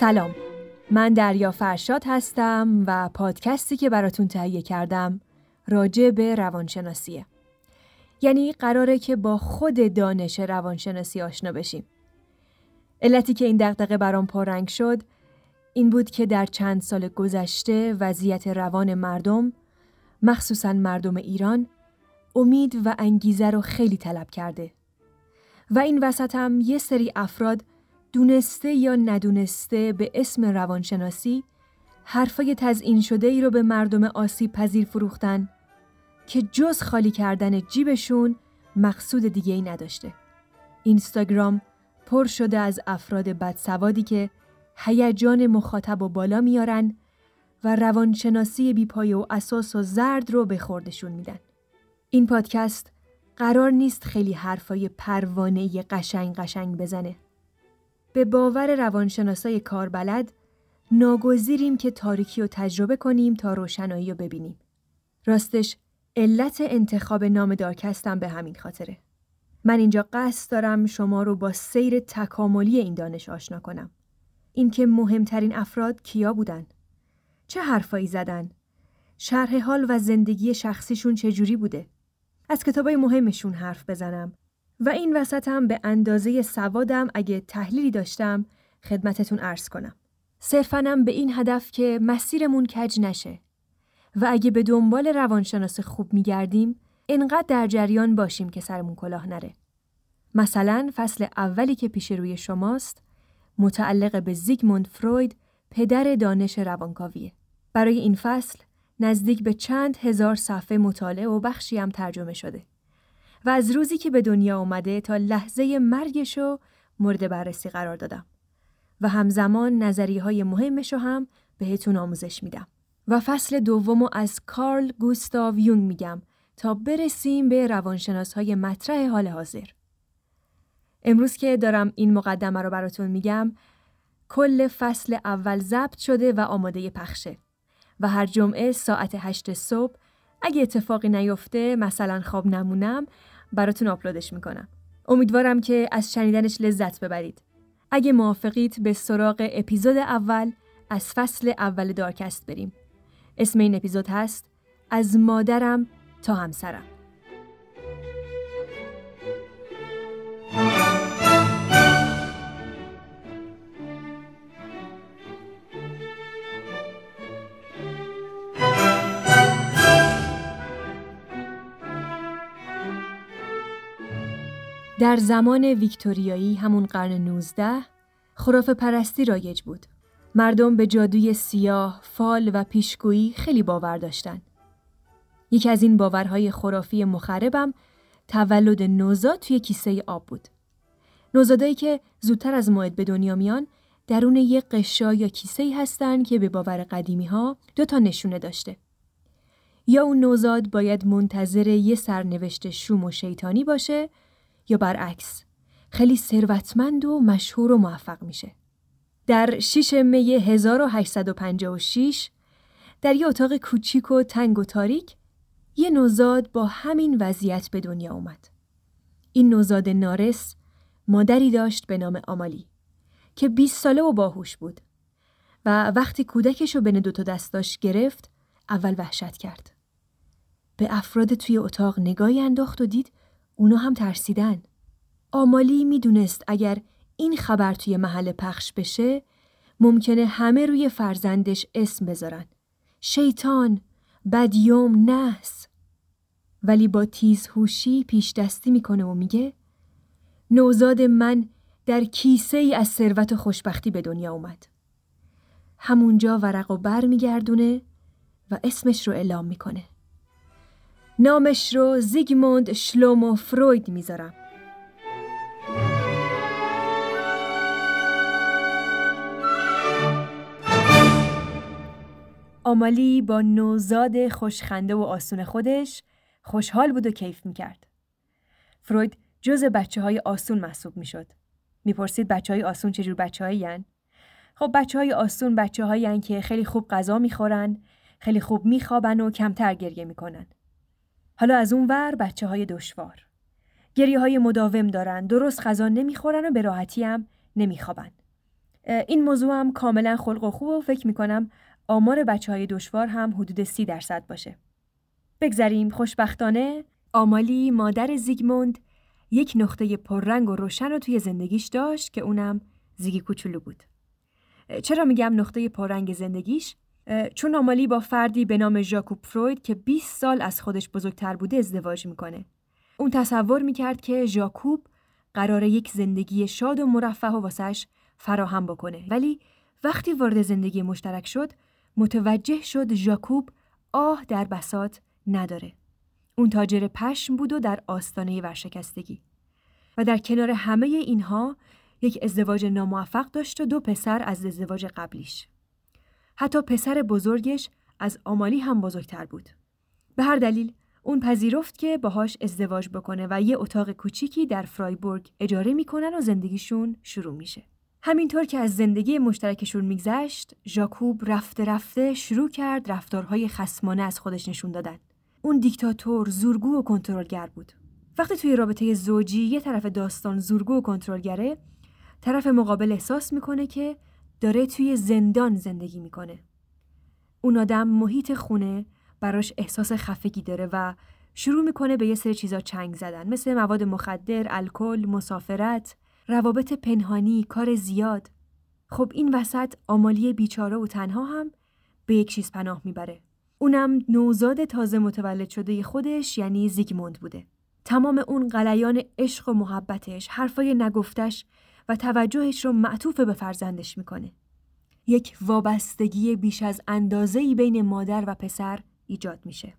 سلام، من دریا فرشاد هستم و پادکستی که براتون تهیه کردم راجع به روانشناسیه. یعنی قراره که با خود دانش روانشناسی آشنا بشیم. علتی که این دغدغه برام پررنگ شد این بود که در چند سال گذشته وضعیت روان مردم، مخصوصاً مردم ایران، امید و انگیزه رو خیلی طلب کرده و این وسط هم یه سری افراد دونسته یا ندونسته به اسم روانشناسی حرفای تزیین شده ای رو به مردم آسیب پذیر فروختن که جز خالی کردن جیبشون مقصود دیگه ای نداشته. اینستاگرام پر شده از افراد بدسوادی که هیجان مخاطب و بالا میارن و روانشناسی بیپایه و اساس و زرد رو به خوردشون میدن. این پادکست قرار نیست خیلی حرفای پروانه‌ای قشنگ بزنه. به باور روانشناسای کاربلد ناگزیریم که تاریکی رو تجربه کنیم تا روشنایی رو ببینیم. راستش علت انتخاب نام دارکستم به همین خاطره. من اینجا قصد دارم شما رو با سیر تکاملی این دانش آشنا کنم. اینکه مهمترین افراد کیا بودن؟ چه حرفایی زدن؟ شرح حال و زندگی شخصیشون چجوری بوده؟ از کتابای مهمشون حرف بزنم و این وسط هم به اندازه سوادم اگه تحلیلی داشتم خدمتتون عرض کنم. صرفاً به این هدف که مسیرمون کج نشه و اگه به دنبال روانشناس خوب میگردیم انقدر در جریان باشیم که سرمون کلاه نره. مثلا فصل اولی که پیش روی شماست متعلق به زیگموند فروید، پدر دانش روانکاویه. برای این فصل نزدیک به چند هزار صفحه مطالعه و بخشی هم ترجمه شده و از روزی که به دنیا اومده تا لحظه مرگشو مورد بررسی قرار دادم و همزمان نظریه‌های مهمشو هم بهتون آموزش میدم و فصل دومو از کارل گوستاو یونگ میگم تا برسیم به روانشناس‌های مطرح حال حاضر. امروز که دارم این مقدمه رو براتون میگم کل فصل اول ضبط شده و آماده پخشه و هر جمعه ساعت 8 صبح اگه اتفاقی نیفته، مثلا خواب نمونم، براتون آپلودش میکنم. امیدوارم که از شنیدنش لذت ببرید. اگه موافقید به سراغ اپیزود اول از فصل اول دارکست بریم. اسم این اپیزود هست از مادرم تا همسرم. در زمان ویکتوریایی، همون قرن 19، خرافه پرستی رایج بود. مردم به جادوی سیاه، فال و پیشگویی خیلی باور داشتن. یکی از این باورهای خرافی مخربم تولد نوزاد توی کیسه آب بود. نوزادایی که زودتر از موعد به دنیا میان درون یک قشا یا کیسه‌ای هستن که به باور قدیمی‌ها دو تا نشونه داشته. یا اون نوزاد باید منتظر یه سرنوشت شوم و شیطانی باشه یا برعکس خیلی ثروتمند و مشهور و موفق میشه. در 6 می 1856 در یه اتاق کوچیک و تنگ و تاریک یه نوزاد با همین وضعیت به دنیا اومد. این نوزاد نارس مادری داشت به نام آمالی که 20 ساله و باهوش بود و وقتی کودکشو بین دوتا دستاش گرفت اول وحشت کرد. به افراد توی اتاق نگاهی انداخت و دید اونا هم ترسیدن. آمالی میدونست اگر این خبر توی محل پخش بشه ممکنه همه روی فرزندش اسم بذارن. شیطان، بدیوم، نحس. ولی با تیز هوشی پیش دستی میکنه و میگه نوزاد من در کیسه ای از ثروت و خوشبختی به دنیا اومد. همونجا ورق و بر میگردونه و اسمش رو اعلام میکنه. نامش رو زیگموند شلومو فروید میذارم. آمالی با نوزاد خوشخنده و آسون خودش خوشحال بود و کیف میکرد. فروید جز بچه های آسون محسوب میشد. میپرسید بچه های آسون چجور بچه هایی هن؟ خب بچه های آسون بچه هایی هن که خیلی خوب غذا میخورن، خیلی خوب میخوابن و کمتر گریه میکنن. حالا از اون ور بچه های دشوار. گریه های مداوم دارن، درست غذا نمیخورن و به راحتی هم نمیخوابن. این موضوع هم کاملا خلق و خوب و فکر میکنم آمار بچه‌های دشوار هم حدود 30% باشه. بگذریم. خوشبختانه آمالی مادر زیگموند یک نقطه پررنگ و روشن رو توی زندگیش داشت که اونم زیگی کوچولو بود. چرا میگم نقطه پررنگ زندگیش؟ چون آمالی با فردی به نام ژاکوب فروید که 20 سال از خودش بزرگتر بوده ازدواج میکنه. اون تصور میکرد که ژاکوب قراره یک زندگی شاد و مرفه و واسش فراهم بکنه، ولی وقتی وارد زندگی مشترک شد متوجه شد ژاکوب آه در بساط نداره. اون تاجر پشم بود و در آستانه ورشکستگی و در کنار همه اینها یک ازدواج ناموفق داشت و 2 پسر از ازدواج قبلیش. حتی پسر بزرگش از آمالی هم بزرگتر بود. به هر دلیل اون پذیرفت که باهاش ازدواج بکنه و یه اتاق کوچیکی در فرایبورگ اجاره میکنن و زندگیشون شروع میشه. همینطور که از زندگی مشترکشون میگذشت، ژاکوب رفته رفته شروع کرد رفتارهای خصمانه از خودش نشون دادن. اون دیکتاتور، زورگو و کنترلگر بود. وقتی توی رابطه زوجی یه طرف داستان زورگو و کنترلگره، طرف مقابل احساس میکنه که داره توی زندان زندگی میکنه. اون آدم محیط خونه براش احساس خفگی داره و شروع میکنه به یه سری چیزا چنگ زدن، مثل مواد مخدر، الکل، مسافرت، روابط پنهانی، کار زیاد. خب این وسط آمالی بیچاره و تنها هم به یک چیز پناه میبره. اونم نوزاد تازه متولد شده خودش، یعنی زیگموند بوده. تمام اون غلیان عشق و محبتش، حرفای نگفتش و توجهش رو معطوف به فرزندش میکنه. یک وابستگی بیش از اندازه‌ای بین مادر و پسر ایجاد میشه.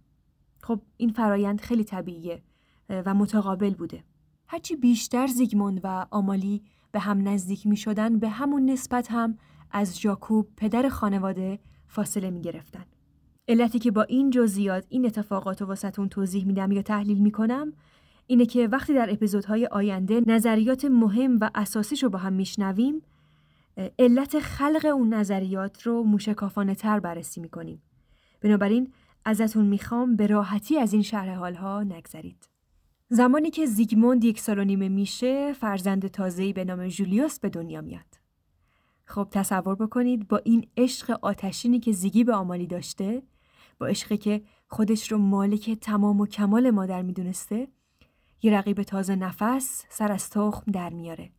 خب این فرایند خیلی طبیعیه و متقابل بوده. هرچی بیشتر زیگموند و آمالی به هم نزدیک می شدن، به همون نسبت هم از ژاکوب پدر خانواده فاصله می گرفتن. علتی که با این جزئیات این اتفاقات رو واسه‌تون توضیح میدم یا تحلیل میکنم اینه که وقتی در اپیزودهای آینده نظریات مهم و اساسیش رو با هم میشنویم، علت خلق اون نظریات رو موشکافانه تر بررسی میکنیم. بنابراین ازتون میخوام به راحتی از این شرح حالها نگذرید. زمانی که زیگموند 1.5 سال میشه، فرزند تازه‌ای به نام جولیوس به دنیا میاد. خب تصور بکنید با این عشق آتشینی که زیگی به آمالی داشته، با عشقی که خودش رو مالک تمام و کمال مادر میدونسته، یه رقیب تازه نفس سر از تخم در میاره.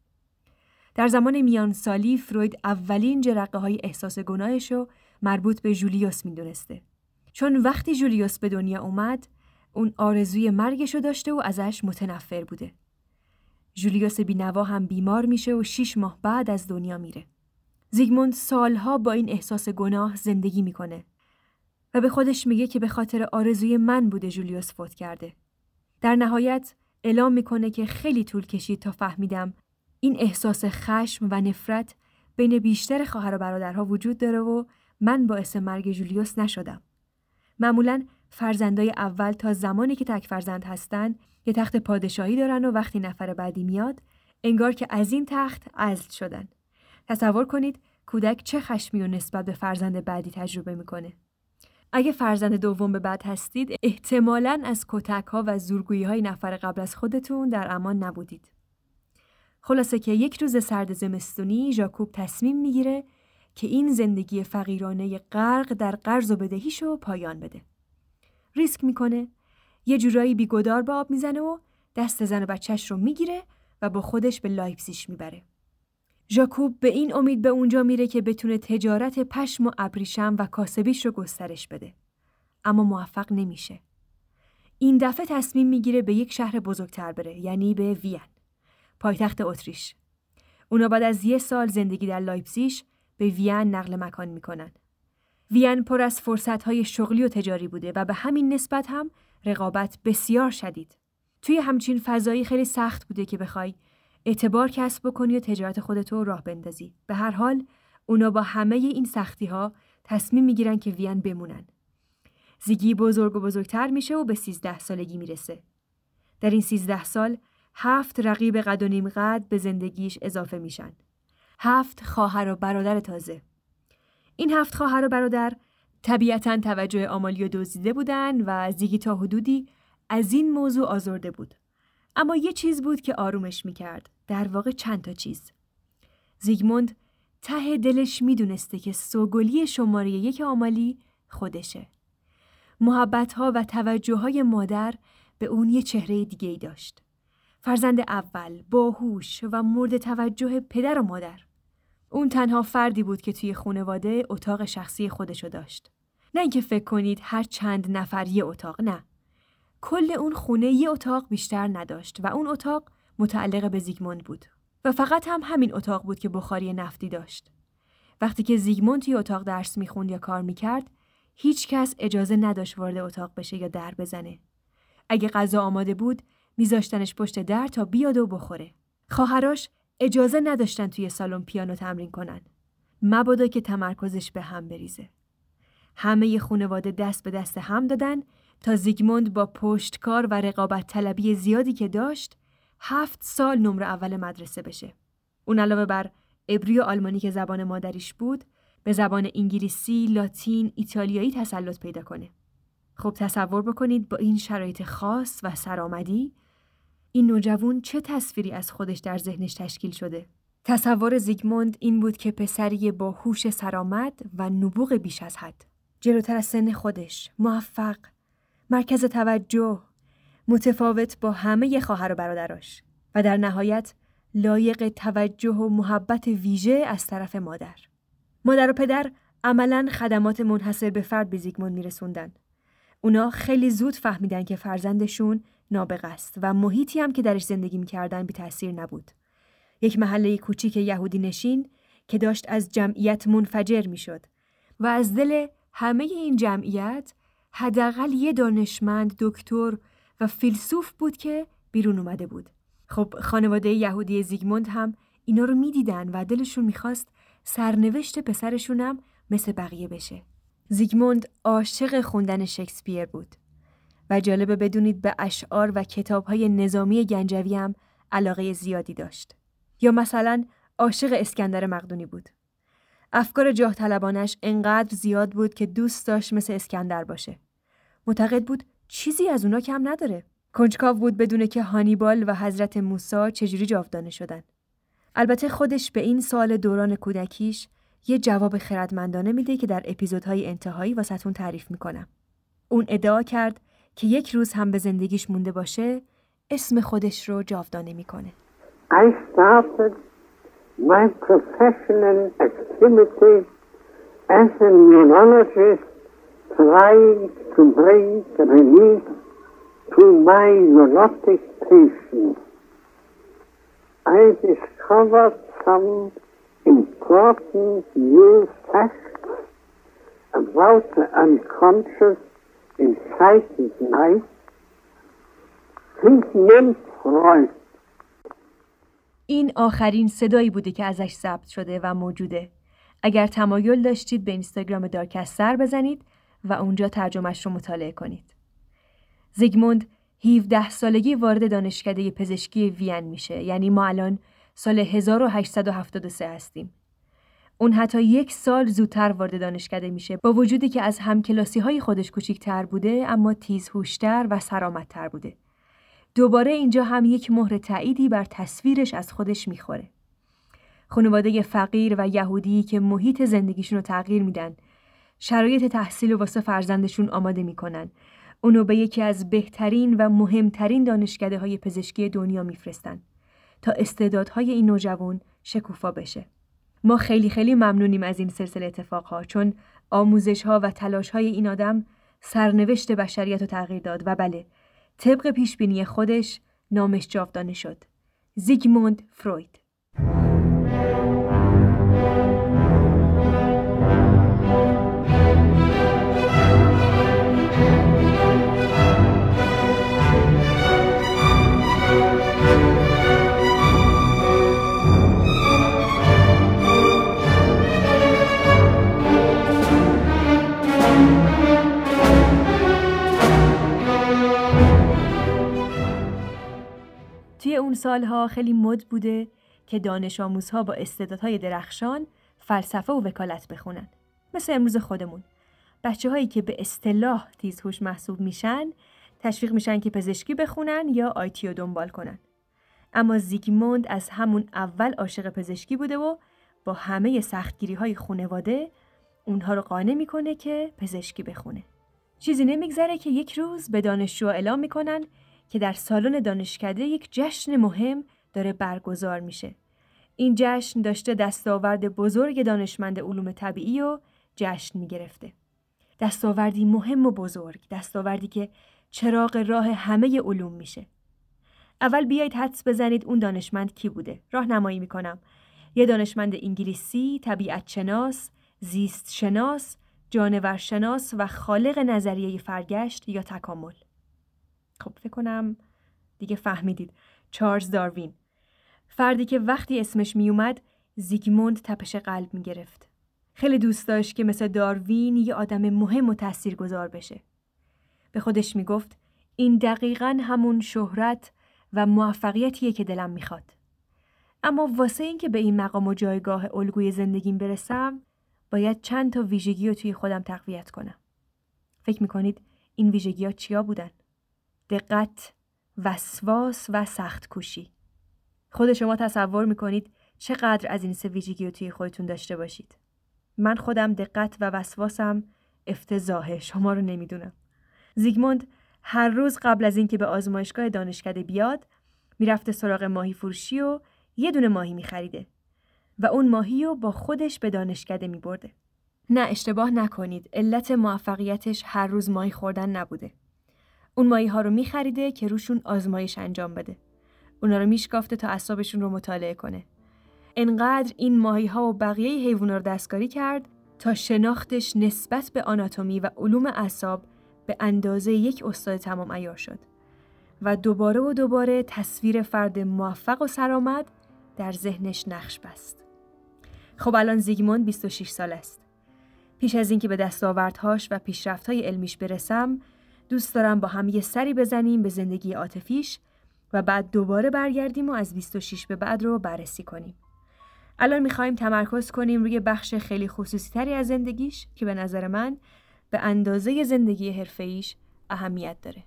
در زمان میان سالی فروید اولین جرقه های احساس گناهش رو مربوط به جولیوس میدونسته. چون وقتی جولیوس به دنیا اومد، اون آرزوی مرگش رو داشته و ازش متنفر بوده. جولیوس بی‌نوا هم بیمار میشه و 6 ماه بعد از دنیا میره. زیگموند سالها با این احساس گناه زندگی میکنه و به خودش میگه که به خاطر آرزوی من بوده جولیوس فوت کرده. در نهایت اعلام میکنه که خیلی طول کشید تا فهمیدم این احساس خشم و نفرت بین بیشتر خواهر و برادرها وجود داره و من باعث مرگ جولیوس نشدم. معمولاً فرزندای اول تا زمانی که تک فرزند هستن یه تخت پادشاهی دارن و وقتی نفر بعدی میاد انگار که از این تخت عزل شدن. تصور کنید کودک چه خشمی و نسبت به فرزند بعدی تجربه میکنه. اگه فرزند دوم به بعد هستید، احتمالاً از کتک‌ها و زورگویی‌های نفر قبل از خودتون در امان نبودید. خلاصه که یک روز سرد زمستونی ژاکوب تصمیم میگیره که این زندگی فقیرانه غرق در قرض و بدهیشو پایان بده. ریسک میکنه، یه جورایی بیگدار به آب میزنه و دست زن و بچه‌ش رو میگیره و با خودش به لایپزیگ میبره. ژاکوب به این امید به اونجا میره که بتونه تجارت پشم و ابریشم و کاسبیش رو گسترش بده، اما موفق نمیشه. این دفعه تصمیم میگیره به یک شهر بزرگتر بره، یعنی به وین، پایتخت اتریش. اونا بعد از 1 سال زندگی در لایپزیگ به وین نقل مکان میکنن. وین پر از فرصت‌های شغلی و تجاری بوده و به همین نسبت هم رقابت بسیار شدید. توی همچین فضایی خیلی سخت بوده که بخوای اعتبار کسب بکنی و تجارت خودتو راه بندازی. به هر حال اونا با همه این سختی‌ها تصمیم می‌گیرن که وین بمونن. زیگی بزرگ و بزرگتر میشه و به 13 سالگی میرسه. در این 13 سال 7 رقیب قد و نیم قد به زندگیش اضافه میشن. 7 خواهر و برادر تازه. این 7 خواهر و برادر طبیعتاً توجه آمالیو دزدیده بودن و زیگی تا حدودی از این موضوع آزرده بود. اما یه چیز بود که آرومش میکرد. در واقع چند تا چیز. زیگموند ته دلش میدونسته که سوگلی شماره یک آمالی خودشه. محبت‌ها و توجه‌های مادر به اون یه چهره دیگه ای داشت. فرزند اول، باهوش و مورد توجه پدر و مادر. اون تنها فردی بود که توی خانواده اتاق شخصی خودشو داشت. نه اینکه فکر کنید هر چند نفری اتاق، نه. کل اون خونه یه اتاق بیشتر نداشت و اون اتاق متعلق به زیگموند بود و فقط هم همین اتاق بود که بخاری نفتی داشت. وقتی که زیگموند توی اتاق درس میخوند یا کار میکرد، هیچ کس اجازه نداشت وارد اتاق بشه یا در بزنه. اگه غذا آماده بود، میذاشتنش پشت در تا بیاد و بخوره. خواهراش اجازه نداشتن توی سالن پیانو تمرین کنن، مبادا که تمرکزش به هم بریزه. همه ی خانواده دست به دست هم دادن تا زیگموند با پشتکار و رقابت طلبی زیادی که داشت 7 سال نمره اول مدرسه بشه. اون علاوه بر عبری و آلمانی که زبان مادریش بود، به زبان انگلیسی، لاتین، ایتالیایی تسلط پیدا کنه. خب تصور بکنید با این شرایط خاص و سرآمدی این نوجوان چه تصویری از خودش در ذهنش تشکیل شده. تصور زیگموند این بود که پسری با هوش سرآمد و نبوغ بیش از حد، جلوتر از سن خودش، موفق، مرکز توجه، متفاوت با همه خواهر و برادراش و در نهایت لایق توجه و محبت ویژه از طرف مادر. مادر و پدر عملاً خدمات منحصر به فرد به زیگموند میرسوندن. اونا خیلی زود فهمیدن که فرزندشون نابغه است و محیطی هم که درش زندگی میکردن بی تأثیر نبود. یک محله کوچیک یهودی نشین که داشت از جمعیت منفجر میشد و از دل همه این جمعیت حداقل یه دانشمند، دکتر و فیلسوف بود که بیرون اومده بود. خب خانواده یهودی زیگموند هم اینا رو میدیدن و دلشون میخواست سرنوشت پسرشون هم مثل بقیه بشه. زیگموند عاشق خوندن شکسپیر بود و جالبه بدونید به اشعار و کتاب‌های نظامی گنجوی هم علاقه زیادی داشت. یا مثلا عاشق اسکندر مقدونی بود. افکار جاه طلبانش انقدر زیاد بود که دوست داشت مثل اسکندر باشه. معتقد بود چیزی از اونا کم نداره. کنجکاو بود بدونه که هانیبال و حضرت موسی چجوری جاودانه شدن. البته خودش به این سوال دوران کودکیش یه جواب خردمندانه میده که در اپیزودهای انتهایی واسهتون تعریف میکنم. اون ادعا کرد که یک روز هم به زندگیش مونده باشه اسم خودش رو جاودانه میکنه. I started my professional activity as a neurologist trying to bring relief to my neurotic patients. I discovered some important new facts about the unconscious in psychic life. Sigmund Freud. این آخرین صدایی بوده که ازش ثبت شده و موجوده. اگر تمایل داشتید به اینستاگرام دارکست سر بزنید و اونجا ترجمه‌اش رو مطالعه کنید. زیگموند 17 سالگی وارد دانشکده پزشکی وین میشه. یعنی ما الان سال 1873 هستیم. اون حتی 1 سال زودتر وارد دانشکده میشه، با وجودی که از همکلاسی‌های خودش کوچیک‌تر بوده اما تیزهوش‌تر و سرآمدتر بوده. دوباره اینجا هم یک مهر تأییدی بر تصویرش از خودش میخوره. خانواده فقیر و یهودی که محیط زندگیشون رو تغییر میدن، شرایط تحصیل و واسه فرزندشون آماده میکنن، اونو به یکی از بهترین و مهمترین دانشکده‌های پزشکی دنیا میفرستن تا استعدادهای این نوجوان شکوفا بشه. ما خیلی خیلی ممنونیم از این سلسله اتفاقها، چون آموزش‌ها و تلاش‌های این آدم سرنوشت بشریت رو تغییر داد و بله، طبق پیشبینی خودش نامش جاودانه شد. زیگموند فروید. توی اون سالها خیلی مد بوده که دانش آموزها با استعدادهای درخشان فلسفه و وکالت بخونن. مثل امروز خودمون. بچه‌هایی که به اصطلاح تیزهوش محسوب میشن، تشویق میشن که پزشکی بخونن یا آیتی رو دنبال کنن. اما زیگموند از همون اول عاشق پزشکی بوده و با همه سختگیری‌های خانواده اونها رو قانع میکنه که پزشکی بخونه. چیزی نمیگذره که یک روز به دانشجوها اعلام میکنن که در سالن دانشکده یک جشن مهم داره برگزار میشه. این جشن داشته دستاورد بزرگ دانشمند علوم طبیعی رو جشن میگرفته. دستاوردی مهم و بزرگ، دستاوردی که چراغ راه همه علوم میشه. اول بیایید حدس بزنید اون دانشمند کی بوده. راهنمایی میکنم. یه دانشمند انگلیسی، طبیعتشناس، زیستشناس، جانورشناس و خالق نظریه فرگشت یا تکامل. خب فکر کنم دیگه فهمیدید. چارلز داروین، فردی که وقتی اسمش می اومد زیگموند تپش قلب می گرفت. خیلی دوست داشت که مثل داروین یه آدم مهم و تاثیرگذار بشه. به خودش می گفت این دقیقاً همون شهرت و موفقیتیه که دلم می خواد. اما واسه این که به این مقام و جایگاه الگوی زندگیم برسم باید چند تا ویژگی رو توی خودم تقویت کنم. فکر می کنید این ویژگی ها چیا بودن؟ دقت، وسواس و سخت کوشی. خود شما تصور میکنید چقدر از این سه ویژگی رو توی خودتون داشته باشید. من خودم دقت و وسواسم افتضاحه، شما رو نمیدونم. زیگموند هر روز قبل از اینکه به آزمایشگاه دانشکده بیاد میرفته سراغ ماهی فروشی و یه دونه ماهی میخریده و اون ماهی رو با خودش به دانشکده میبرده. نه اشتباه نکنید، علت موفقیتش هر روز ماهی خوردن نبوده. اون ماهی ها رو میخریده که روشون آزمایش انجام بده. اونا رو میشکافته تا اعصابشون رو مطالعه کنه. انقدر این ماهی ها و بقیه حیونا رو دستکاری کرد تا شناختش نسبت به آناتومی و علوم اعصاب به اندازه یک استاد تمام عیار شد و دوباره و دوباره تصویر فرد موفق و سرآمد در ذهنش نقش بست. خب الان زیگموند 26 سال است. پیش از اینکه به دستاوردهاش و پیشرفت‌های علمیش برسم، دوست دارم با هم یه سری بزنیم به زندگی عاطفیش و بعد دوباره برگردیم و از 26 به بعد رو بررسی کنیم. الان می‌خوایم تمرکز کنیم روی بخش خیلی خصوصی‌تری از زندگیش که به نظر من به اندازه زندگی حرفه‌ایش اهمیت داره.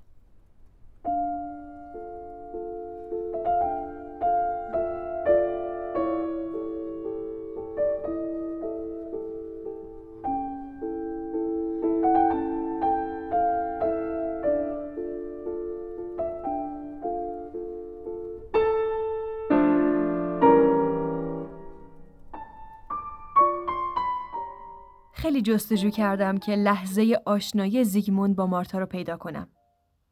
خیلی جستجو کردم که لحظه آشنایی زیگموند با مارتا رو پیدا کنم.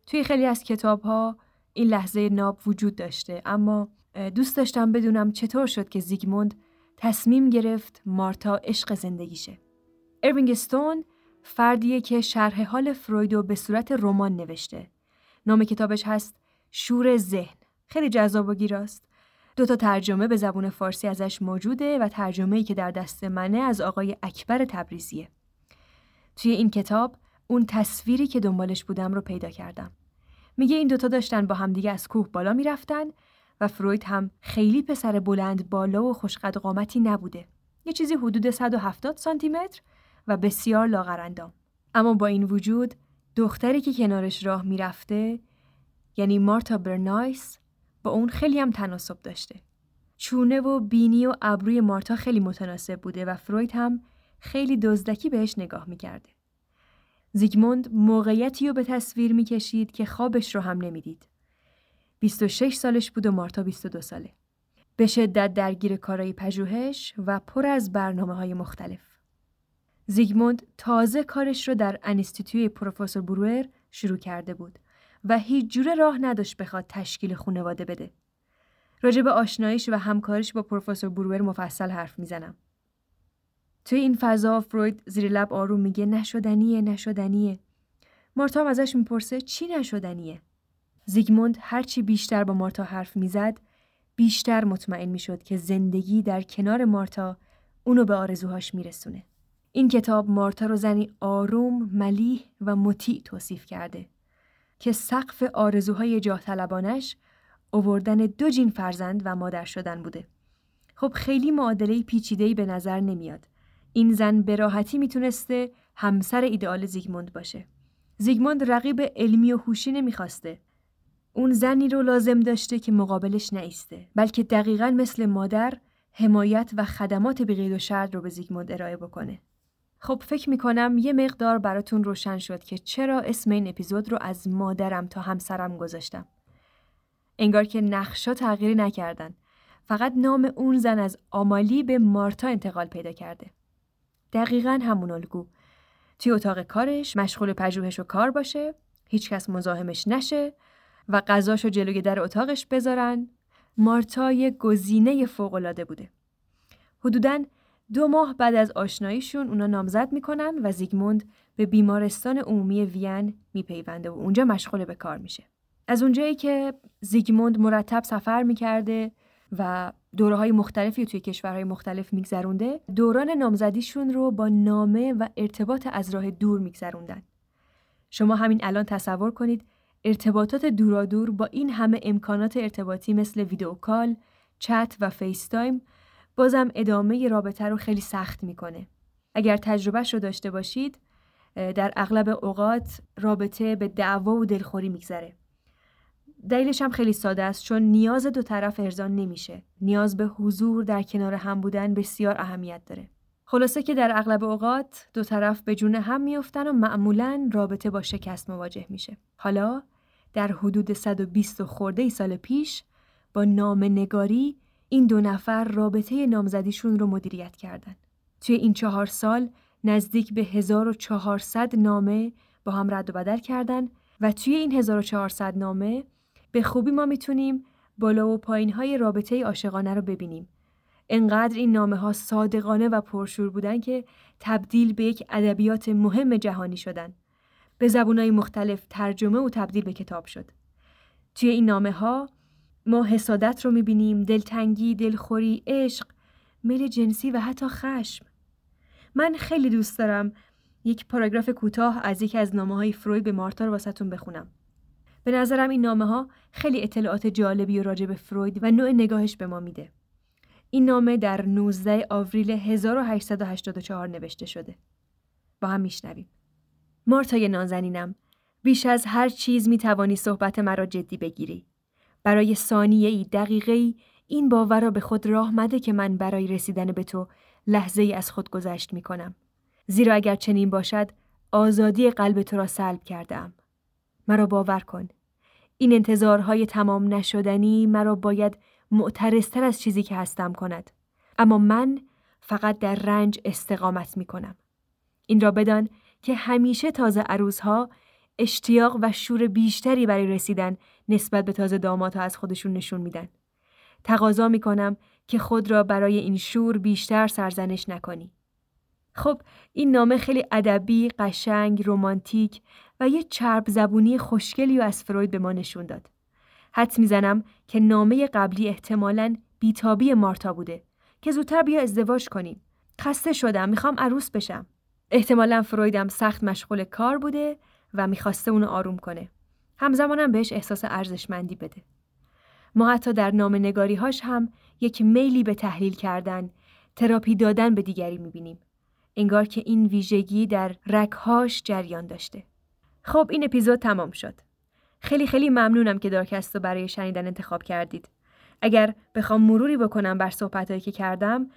توی خیلی از کتاب‌ها این لحظه ناب وجود داشته، اما دوست داشتم بدونم چطور شد که زیگموند تصمیم گرفت مارتا عشق زندگیشه. ایروینگ استون فردیه که شرح حال فرویدو به صورت رمان نوشته. نام کتابش هست شور ذهن. خیلی جذاب و گیراست. 2 ترجمه به زبان فارسی ازش موجوده و ترجمه‌ای که در دست منه از آقای اکبر تبریزیه. توی این کتاب اون تصویری که دنبالش بودم رو پیدا کردم. میگه این دوتا داشتن با همدیگه از کوه بالا میرفتن و فروید هم خیلی پسر بلند بالا و خوشقد قامتی نبوده. یه چیزی حدود 170 سانتیمتر و بسیار لاغرندام. اما با این وجود دختری که کنارش راه میرفته، یعنی مارتا برنایس، با اون خیلی هم تناسب داشته. چونه و بینی و ابروی مارتا خیلی متناسب بوده و فروید هم خیلی دزدکی بهش نگاه میکرده. زیگموند موقعیتی رو به تصویر میکشید که خوابش رو هم نمیدید. 26 سالش بود و مارتا 22 ساله. به شدت درگیر کارهای پژوهش و پر از برنامه‌های مختلف. زیگموند تازه کارش رو در انستیتوی پروفسور برور شروع کرده بود و هیچ جوره راه نداشت بخواد تشکیل خانواده بده. راجع به آشناییش و همکاریش با پروفسور برور مفصل حرف میزنم. توی این فضا فروید زیر لب آروم میگه نشدنیه. مارتا هم ازش میپرسه چی نشدنیه؟ زیگموند هرچی بیشتر با مارتا حرف میزد بیشتر مطمئن میشد که زندگی در کنار مارتا اونو به آرزوهاش میرسونه. این کتاب مارتا رو زنی آروم، ملیح و مطیع توصیف کرده که سقف آرزوهای جاه طلبانش آوردن 2 جین فرزند و مادر شدن بوده. خب خیلی معادله پیچیده‌ای به نظر نمیاد. این زن به راحتی میتونسته همسر ایدئال زیگموند باشه. زیگموند رقیب علمی و هوشی نمیخواسته. اون زنی رو لازم داشته که مقابلش نایسته، بلکه دقیقاً مثل مادر حمایت و خدمات بی‌قید و شرط رو به زیگموند ارائه بکنه. خب فکر میکنم یه مقدار براتون روشن شد که چرا اسم این اپیزود رو از مادرم تا همسرم گذاشتم. انگار که نقشا تغییری نکردن. فقط نام اون زن از آمالی به مارتا انتقال پیدا کرده. دقیقاً همون الگو. توی اتاق کارش مشغول پژوهش و کار باشه، هیچکس مزاحمش نشه و غذاشو جلوی در اتاقش بذارن. مارتا یه گزینه فوق‌العاده بوده. حدوداً 2 ماه بعد از آشناییشون اونا نامزد میکنن و زیگموند به بیمارستان عمومی وین میپیونده و اونجا مشغول به کار میشه. از اونجایی که زیگموند مرتب سفر میکرده و دوره‌های مختلفی توی کشورهای مختلف میگذرونده، دوران نامزدیشون رو با نامه و ارتباط از راه دور میگذروندن. شما همین الان تصور کنید ارتباطات دورادور با این همه امکانات ارتباطی مثل ویدیو کال، چت و فیس تایم بازم ادامه ی رابطه رو خیلی سخت میکنه. اگر تجربهش رو داشته باشید، در اغلب اوقات رابطه به دعوا و دلخوری میگذره. دلیلش هم خیلی ساده است، چون نیاز دو طرف ارضا نمیشه. نیاز به حضور در کنار هم بودن بسیار اهمیت داره. خلاصه که در اغلب اوقات دو طرف به جون هم میافتن و معمولاً رابطه با شکست مواجه میشه. حالا در حدود 120 خورده سال پیش با نامه‌نگاری این 2 نفر رابطه نامزدیشون رو مدیریت کردن. توی این 4 سال نزدیک به 1400 نامه با هم رد و بدل کردن و توی این 1400 نامه به خوبی ما میتونیم بالا و پایین‌های رابطه عاشقانه رو ببینیم. انقدر این نامه‌ها صادقانه و پرشور بودن که تبدیل به یک ادبیات مهم جهانی شدن. به زبان‌های مختلف ترجمه و تبدیل به کتاب شد. توی این نامه‌ها ما حسادت رو میبینیم، دلتنگی، دلخوری، عشق، میل جنسی و حتی خشم. من خیلی دوست دارم یک پاراگراف کوتاه از یکی از نامه‌های فروید به مارتا رو واسهتون بخونم. به نظرم این نامه‌ها خیلی اطلاعات جالبی راجع به فروید و نوع نگاهش به ما میده. این نامه در 19 آوریل 1884 نوشته شده. با هم میشنویم. مارتای نازنینم، بیش از هر چیز میتوانی صحبت مرا جدی بگیری. برای ثانیه‌ای، دقیقه‌ای این باور را به خود راه مده که من برای رسیدن به تو لحظه‌ای از خود گذشت می‌کنم. زیرا اگر چنین باشد، آزادی قلب تو را سلب کردم. مرا باور کن. این انتظارهای تمام نشدنی مرا باید معترض‌تر از چیزی که هستم کند. اما من فقط در رنج استقامت می‌کنم. این را بدان که همیشه تازه عروس‌ها اشتیاق و شور بیشتری برای رسیدن نسبت به تازه دامادها از خودشون نشون میدن. تقاضا میکنم که خود را برای این شور بیشتر سرزنش نکنی. خب این نامه خیلی ادبی، قشنگ، رمانتیک و یه چرب زبونی خوشگلی از فروید به ما نشون داد. حدس میزنم که نامه قبلی احتمالاً بیتابی مارتا بوده که زودتر بیا ازدواج کنیم. خسته شدم، میخوام عروس بشم. احتمالاً فرویدم سخت مشغول کار بوده و میخواسته اونو آروم کنه. همزمانم بهش احساس ارزشمندی بده. ما حتی در نامه‌نگاری‌هاش هم یک میلی به تحلیل کردن، تراپی دادن به دیگری میبینیم. انگار که این ویژگی در رگ‌هاش جریان داشته. خب این اپیزود تمام شد. خیلی خیلی ممنونم که دارکست رو برای شنیدن انتخاب کردید. اگر بخوام مروری بکنم بر صحبتایی که کردم،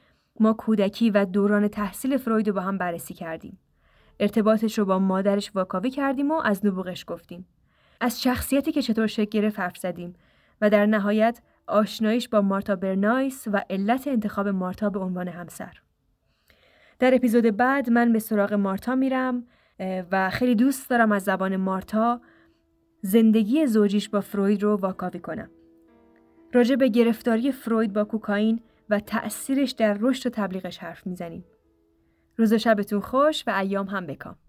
ما کودکی و دوران تحصیل فروید رو با هم بررسی کردیم. ارتباطش رو با مادرش واکاوی کردیم و از نبوغش گفتیم. از شخصیتی که چطور شکل گرفت حرف زدیم و در نهایت آشناییش با مارتا برنایس و علت انتخاب مارتا به عنوان همسر. در اپیزود بعد من به سراغ مارتا میرم و خیلی دوست دارم از زبان مارتا زندگی زوجیش با فروید رو واکاوی کنم. راجع به گرفتاری فروید با کوکائین و تأثیرش در رشد و تبلیغش حرف میزنیم. روز و شبتون خوش و ایام هم بکام.